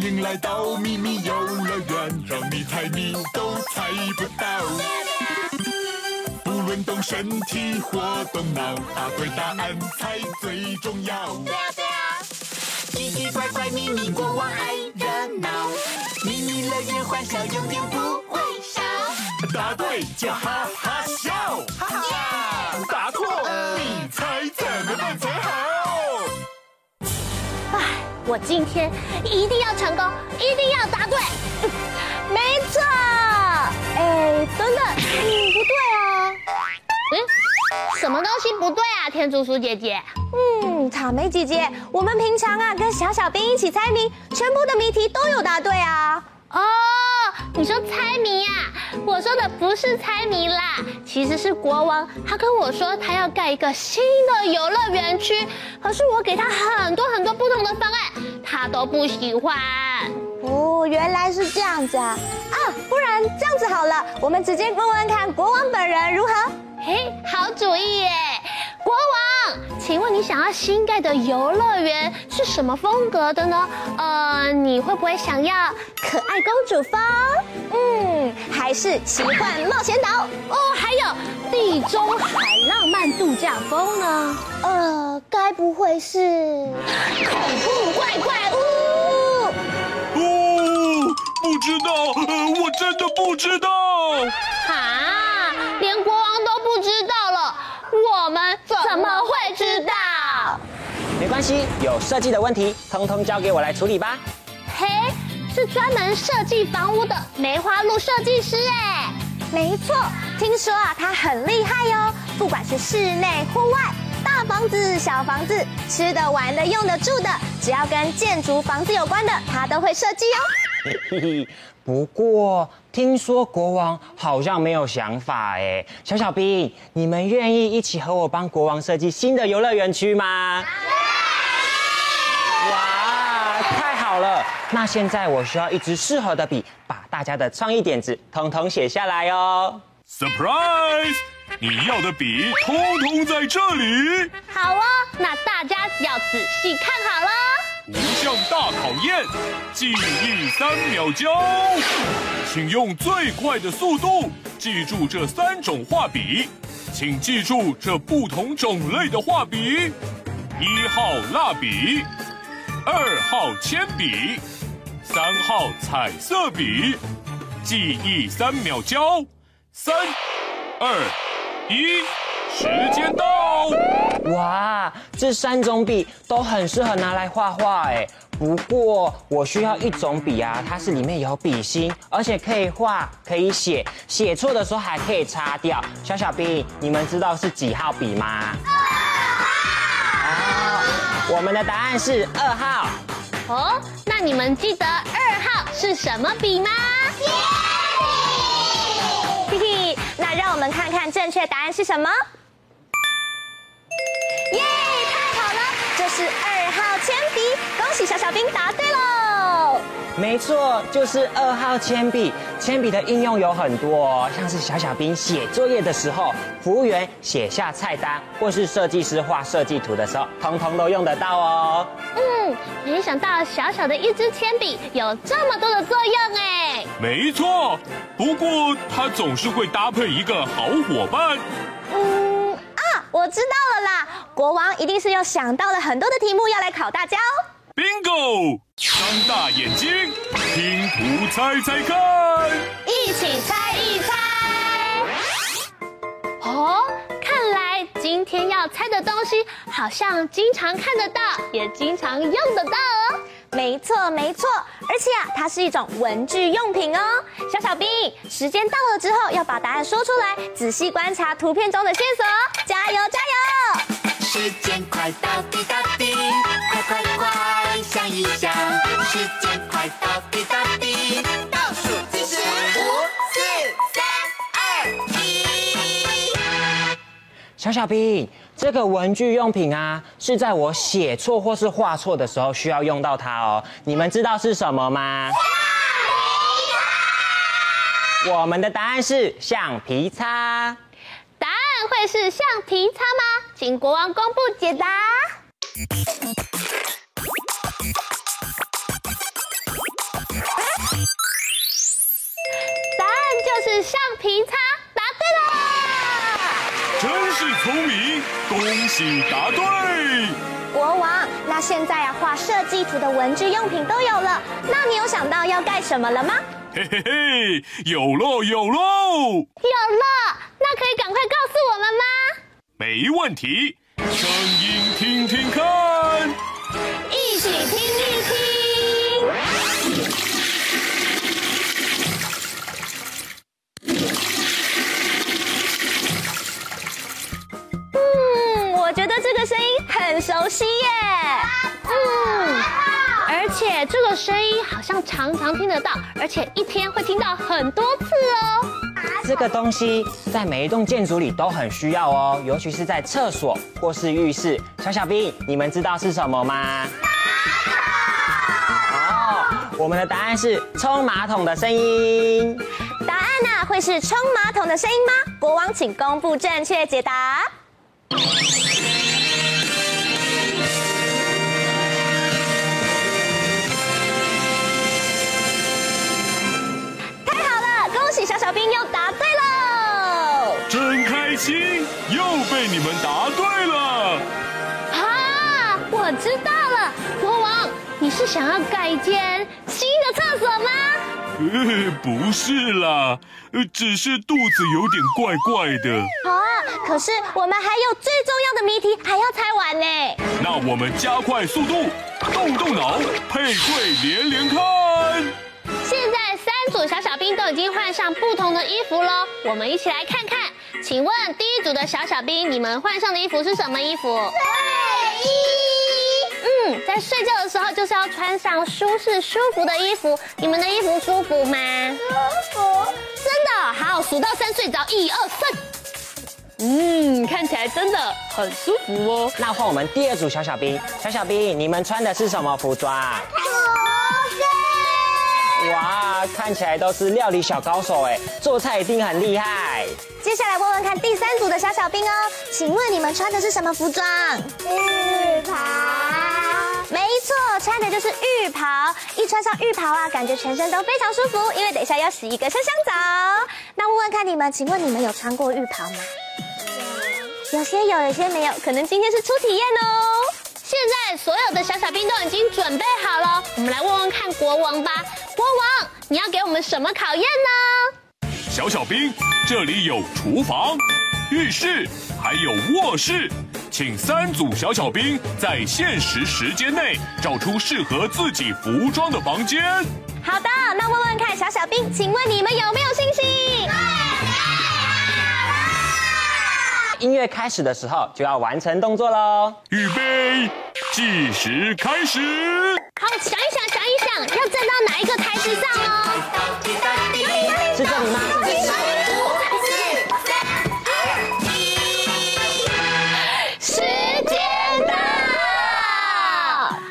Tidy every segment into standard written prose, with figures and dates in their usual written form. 欢迎来到秘密游乐园，让你猜你都猜不到。不论动身体或动脑，答对答案才最重要。奇奇怪怪秘密国王爱热闹，秘密乐园欢笑永远不会少。答对就哈哈笑，哈哈！答错你猜怎么办才好？哎。我今天一定要成功，一定要答对。没错。哎，等等，不对啊。什么东西不对啊，天竺鼠姐姐？草莓姐姐，我们平常啊跟小小兵一起猜谜，全部的谜题都有答对啊。哦，你说猜谜啊？我说的不是猜谜啦，其实是国王他跟我说他要盖一个新的游乐园区，可是我给他很多不同的方案，他都不喜欢。哦，原来是这样子啊！啊，不然这样子好了，我们直接问问看国王本人如何？哎，好主意耶！国王，请问你想要新盖的游乐园是什么风格的呢？你会不会想要可爱公主风？还是奇幻冒险岛？哦，还有地中海浪漫度假风呢？该不会是恐怖怪怪屋？哦，不知道，我真的不知道。啊，连国王都不知道了，我们怎么会知道？没关系，有设计的问题，通通交给我来处理吧。嘿。是专门设计房屋的梅花鹿设计师哎，没错，听说啊他很厉害哟，不管是室内、户外、大房子、小房子，吃的、玩的、用的、住的，只要跟建筑房子有关的，他都会设计哦。嘿嘿，不过听说国王好像没有想法哎，小小兵，你们愿意一起和我帮国王设计新的游乐园区吗？那现在我需要一支适合的笔，把大家的创意点子统统写下来哦。Surprise！ 你要的笔统统在这里。好哦，那大家要仔细看好了。无项大考验，记忆3秒教，请用最快的速度记住这3种画笔，请记住这不同种类的画笔：1号蜡笔。2号铅笔，3号彩色笔，记忆3秒教，3、2、1，时间到！哇，这3种笔都很适合拿来画画哎。不过我需要一种笔啊，它是里面有笔芯，而且可以画，可以写，写错的时候还可以擦掉。小小兵，你们知道是几号笔吗？我们的答案是2号。哦，那你们记得2号是什么笔吗？铅笔。嘿嘿，那让我们看看正确答案是什么。耶，太好了，这是2号铅笔，恭喜小小兵答对喽！没错，就是2号铅笔。铅笔的应用有很多哦，像是小小兵写作业的时候，服务员写下菜单，或是设计师画设计图的时候，统统都用得到哦。没想到小小的一支铅笔有这么多的作用哎。没错，不过它总是会搭配一个好伙伴。我知道了啦，国王一定是又想到了很多的题目要来考大家哦。Bingo！ 张大眼睛，拼图猜猜看，一起猜一猜。哦，看来今天要猜的东西好像经常看得到，也经常用得到哦。没错没错，而且啊，它是一种文具用品哦。小小兵，时间到了之后要把答案说出来，仔细观察图片中的线索，加油加油！时间快到，滴答滴，快快快，想一想，时间快到，滴答滴，倒数计时5、4、3、2、1。小小兵。这个文具用品啊，是在我写错或是画错的时候需要用到它哦。你们知道是什么吗？橡皮擦。我们的答案是橡皮擦。答案会是橡皮擦吗？请国王公布解答。平仓，答对了！真是聪明，恭喜答对！国王，那现在啊，画设计图的文具用品都有了，那你有想到要盖什么了吗？嘿嘿嘿，有喽有喽！有了，那可以赶快告诉我们吗？没问题，声音听听看，一起听一听。 这个声音很熟悉耶，而且这个声音好像常常听得到，而且一天会听到很多次哦。这个东西在每一栋建筑里都很需要哦，尤其是在厕所或是浴室。小 B， 你们知道是什么吗？马桶。哦，我们的答案是冲马桶的声音。答案啊，会是冲马桶的声音吗？国王，请公布正确解答。 小 B 又答对喽，真开心，又被你们答对了。啊，我知道了，国王，你是想要盖一间新的厕所吗？不是啦，只是肚子有点怪怪的。啊，可是我们还有最重要的谜题还要猜完呢。那我们加快速度，动动脑，配对连连看。 现在三组小兵都已经换上不同的衣服喽，我们一起来看看。请问第一组的小兵，你们换上的衣服是什么衣服？睡衣。嗯，在睡觉的时候就是要穿上舒适舒服的衣服。你们的衣服舒服吗？舒服。真的，好，数到3睡着，1、2、3。嗯，看起来真的很舒服哦。那换我们第二组小兵，你们穿的是什么服装？ 哇，看起来都是料理小高手哎，做菜一定很厉害。接下来问问看第三组的小兵哦，请问你们穿的是什么服装？浴袍。没错，穿的就是浴袍。一穿上浴袍啊，感觉全身都非常舒服，因为等一下要洗一个香香澡。那问问看你们，请问你们有穿过浴袍吗？有些有，有些没有，可能今天是初体验哦。现在所有的小兵都已经准备好了，我们来问问看国王吧。 国王，你要给我们什么考验呢？小兵，这里有厨房、浴室，还有卧室，请三组小兵在限时时间内找出适合自己服装的房间。好的，那问问看小兵，请问你们有没有信心？音乐开始的时候就要完成动作喽。预备，计时开始。好，想一想。 要站到哪一个台子上哦？是这里吗？5、4、3、2、1，时间到！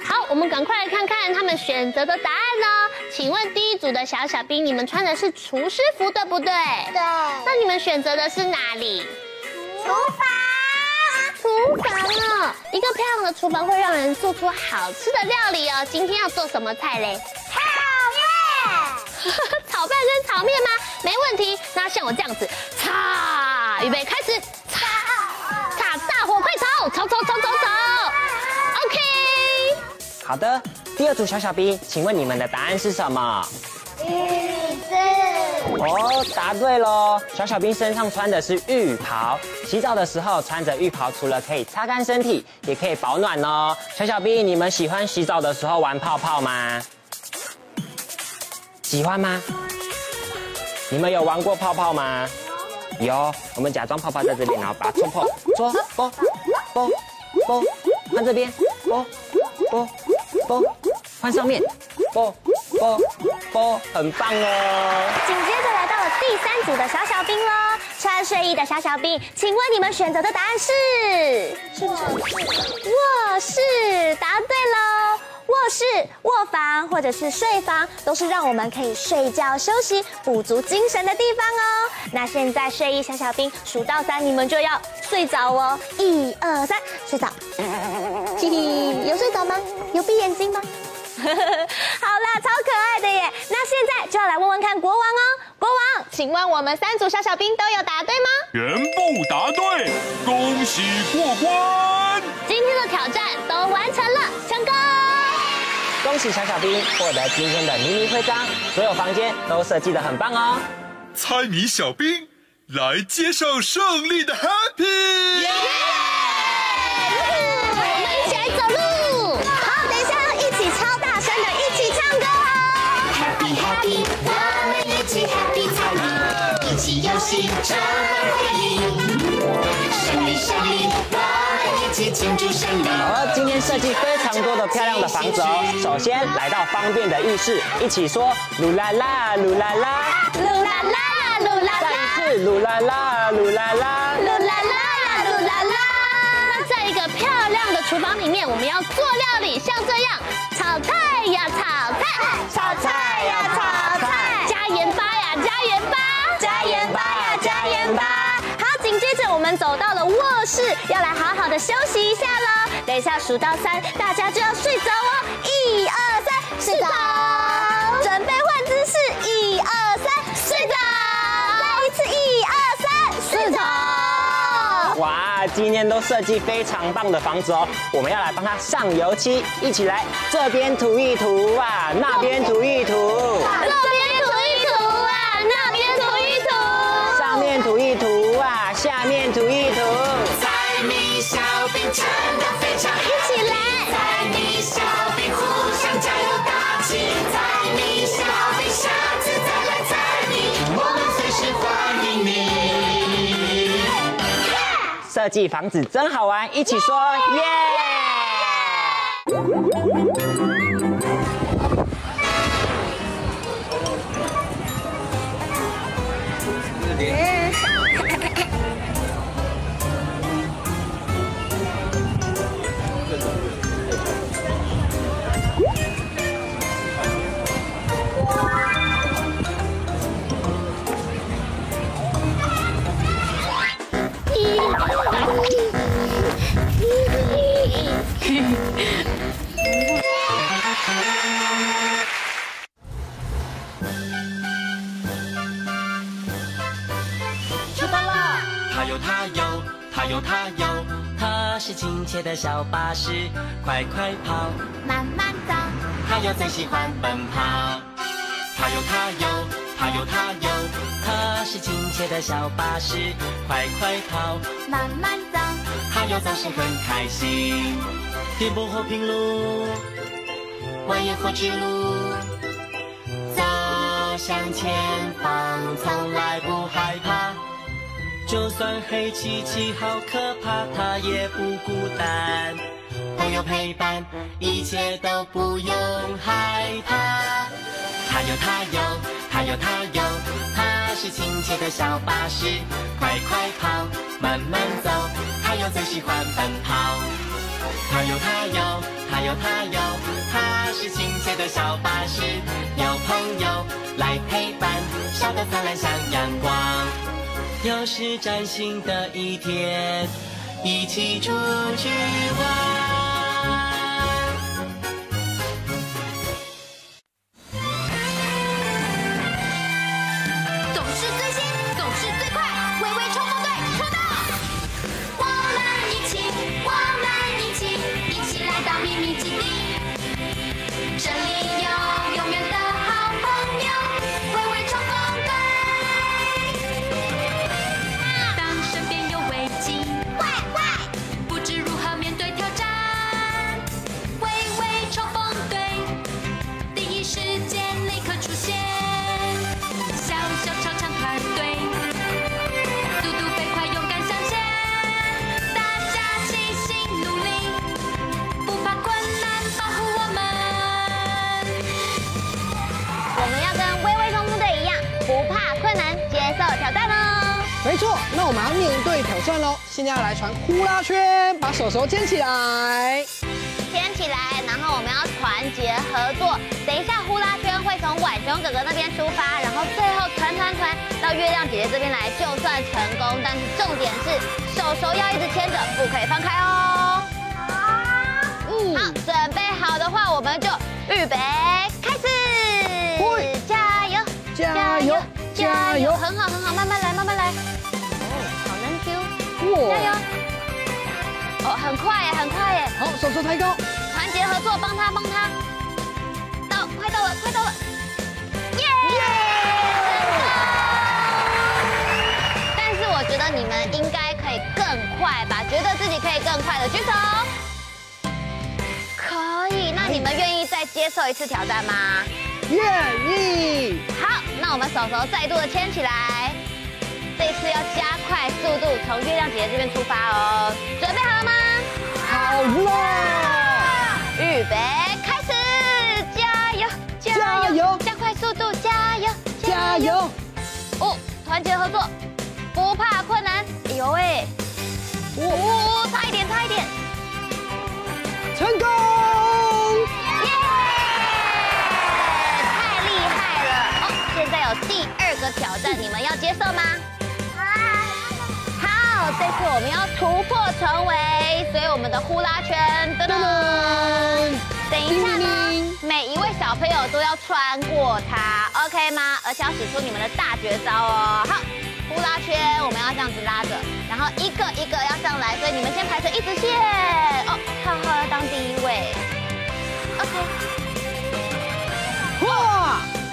好，我们赶快来看看他们选择的答案哦。请问第一组的小兵，你们穿的是厨师服，对不对？对。那你们选择的是哪里？厨房。 厨房哦，一个漂亮的厨房会让人做出好吃的料理哦。今天要做什么菜嘞？炒面，炒饭跟炒面吗？没问题。那像我这样子，炒，预备开始，炒，炒大火快炒，炒 ，OK。好的，第二组小兵，请问你们的答案是什么？浴室。 哦，答对喽！小兵身上穿的是浴袍，洗澡的时候穿着浴袍，除了可以擦干身体，也可以保暖哦。小兵，你们喜欢洗澡的时候玩泡泡吗？喜欢吗？你们有玩过泡泡吗？有，我们假装泡泡在这边，然后把它戳破，戳，啵，啵，啵，换这边，啵，啵，啵，换上面，啵。 啵啵，很棒哦！紧接着来到了第三组的小兵喽，穿睡衣的小兵，请问你们选择的答案是？卧室，答对喽！卧室、卧房或者是睡房，都是让我们可以睡觉休息、补足精神的地方哦。那现在睡衣小兵数到3，你们就要睡着哦！1、2、3，睡着。嘿嘿，有睡着吗？有闭眼睛吗？ 好啦，超可爱的耶！那现在就要来问问看国王哦，国王，请问我们三组小小兵都有答对吗？全部答对，恭喜过关！今天的挑战都完成了，成功！恭喜小小兵获得今天的迷你徽章，所有房间都设计得很棒哦。猜谜小兵来接受胜利的 happy！ 我们一起来走路，好，等一下一起超大声的，一起唱歌哦 ！Happy Happy， 我们一起 Happy 猜谜，一起游戏充满回忆，胜利胜利，我们一起庆祝胜利。好了，今天设计非常多的漂亮的房子哦。首先来到方便的浴室，一起说噜啦啦，噜啦啦，噜啦啦。再一次，噜啦啦，噜啦啦，噜啦啦，噜啦啦。那在一个漂亮的厨房里面，我们要做料理，像这样炒菜呀，炒菜，炒菜呀，炒菜，加盐巴呀，加盐巴，加盐巴呀，加盐巴。好，紧接着我们走到了卧室，要来好好的休息一下喽。等一下数到3，大家就要睡着哦。1、2、3，睡着。准备换姿势，1、2、3，睡着。哇，今天都设计非常棒的房子哦！我们要来帮它上油漆，一起来这边涂一涂啊，那边涂一涂，这边涂一涂啊，那边涂一涂，上面涂一涂啊，下面涂一涂。猜谜小兵真的非常好，一起来！猜谜小兵互相加油打气，猜谜小兵下次再来猜谜，我们随时欢迎你。设计房子真好玩，一起说耶！出发啦！它有它有它有它有，它是亲切的小巴士，快快跑，慢慢走，它有最喜欢奔跑。它有它有它有它有，它是亲切的小巴士，快快跑，慢慢走，它有总是很开心。平步和平路，蜿蜒火之路，走向前方，从来不害怕。就算黑漆漆好可怕，它也不孤单。朋友陪伴，一切都不用害怕。它有它有它有它有，它是亲切的小巴士，快快跑，慢慢走，它有最喜欢奔跑。它有它有它有它有，它是亲切的小巴士，有朋友来陪伴，笑得灿烂像阳光。又是崭新的一天，一起出去玩。总是最新，总是最快，微微冲锋队出动！我们一起，我们。一起来到秘密基地，这里有永远的好朋友，微微冲锋队。当身边有危机，坏坏，不知如何面对挑战，微微冲锋队，第一时间立刻出现，小小超强团队，速度飞快，勇敢向前，大家齐心努力。没错，那我们要面对挑战喽！现在要来传呼啦圈，把手手牵起来，牵起来，然后我们要团结合作。等一下呼啦圈会从浣熊哥哥那边出发，然后最后团团团到月亮姐姐这边来。就算成功，但是重点是手手要一直牵着，不可以放开哦。好，准备好的话，我们就预备开始，加油，加油，加油！加油！很好，很好，慢慢来，慢慢来。好难丢！加油！哦，很快耶，很快耶！好，手手抬高，团结合作，帮他，帮他。到，快到了，快到了！耶！但是我觉得你们应该可以更快吧？觉得自己可以更快的举手。可以，那你们愿意再接受一次挑战吗？ 愿意。好，那我们手手再度的牵起来，这一次要加快速度，从月亮姐姐这边出发哦。准备好了吗？好了。预备，开始！加油，加油，加快速度，加油，加油！哦，团结合作，不怕困难。哎呦喂！哦，差一点，差一点。成功！ 现在有第2个挑战，你们要接受吗？好，这次我们要突破重围，所以我们的呼啦圈，噔噔，等一下呢，每一位小朋友都要穿过它 ，OK 吗？而且要使出你们的大绝招哦。好，呼啦圈我们要这样子拉着，然后一个一个要上来，所以你们先排成一直线哦，浩浩要当第一位 ，OK。哇！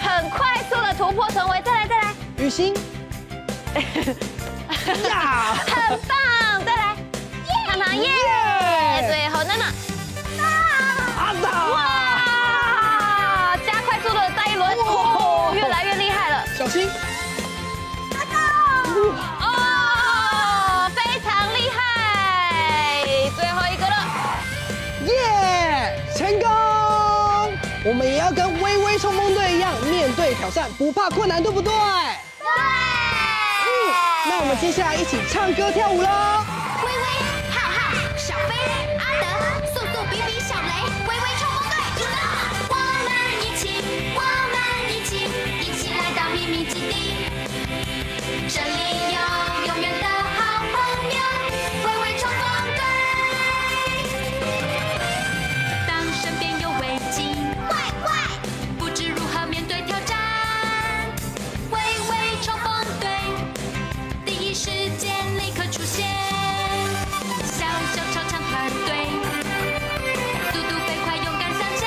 很快速的突破重围，再来再来，雨欣，呀，很棒，再来，糖糖耶，最后娜娜，啊，哇，加快速度的再一轮，哦，越来越厉害了，小心，哦，非常厉害，最后一个了，耶，成功。 我们也要跟微微冲锋队一样，面对挑战不怕困难，对不对？对。那我们接下来一起唱歌跳舞喽！微微、浩浩、小飞、阿德，速度比比小雷，微微冲锋队赢了！我们一起，我们一起，一起来到秘密基地，这里有永远的好朋友，微微冲锋队。当身边有危机。 小小超强团队，速度飞快，勇敢向前。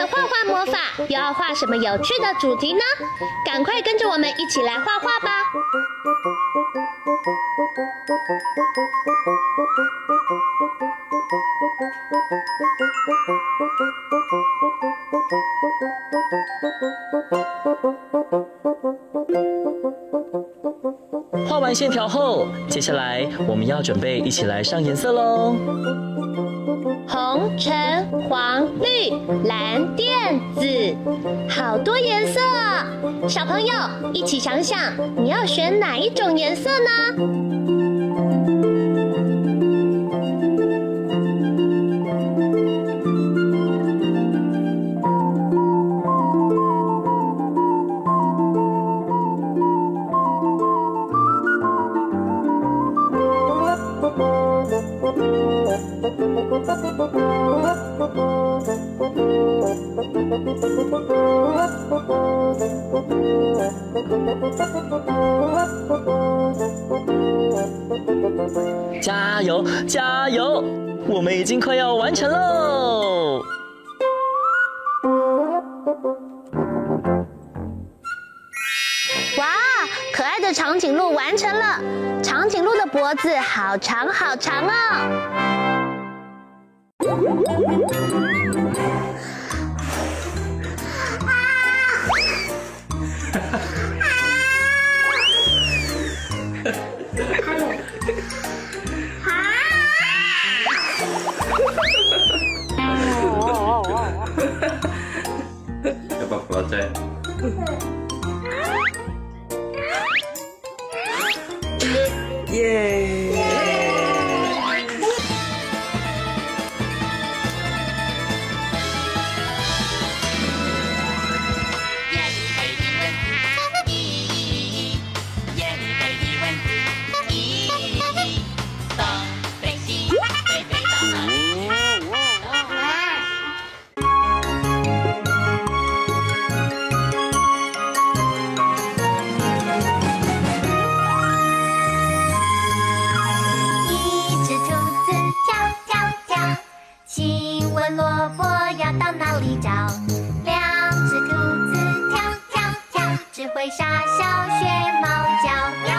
的画画魔法又要画什么有趣的主题呢？赶快跟着我们一起来画画吧！画完线条后，接下来我们要准备一起来上颜色喽。红、橙、黄、绿、蓝、靛、紫，好多颜色哦！小朋友，一起想想，你要选哪一种颜色呢？加油，加油！我们已经快要完成喽。哇，可爱的长颈鹿完成了！长颈鹿的脖子好长好长哦。要不要不要摘？耶！会傻笑学猫叫。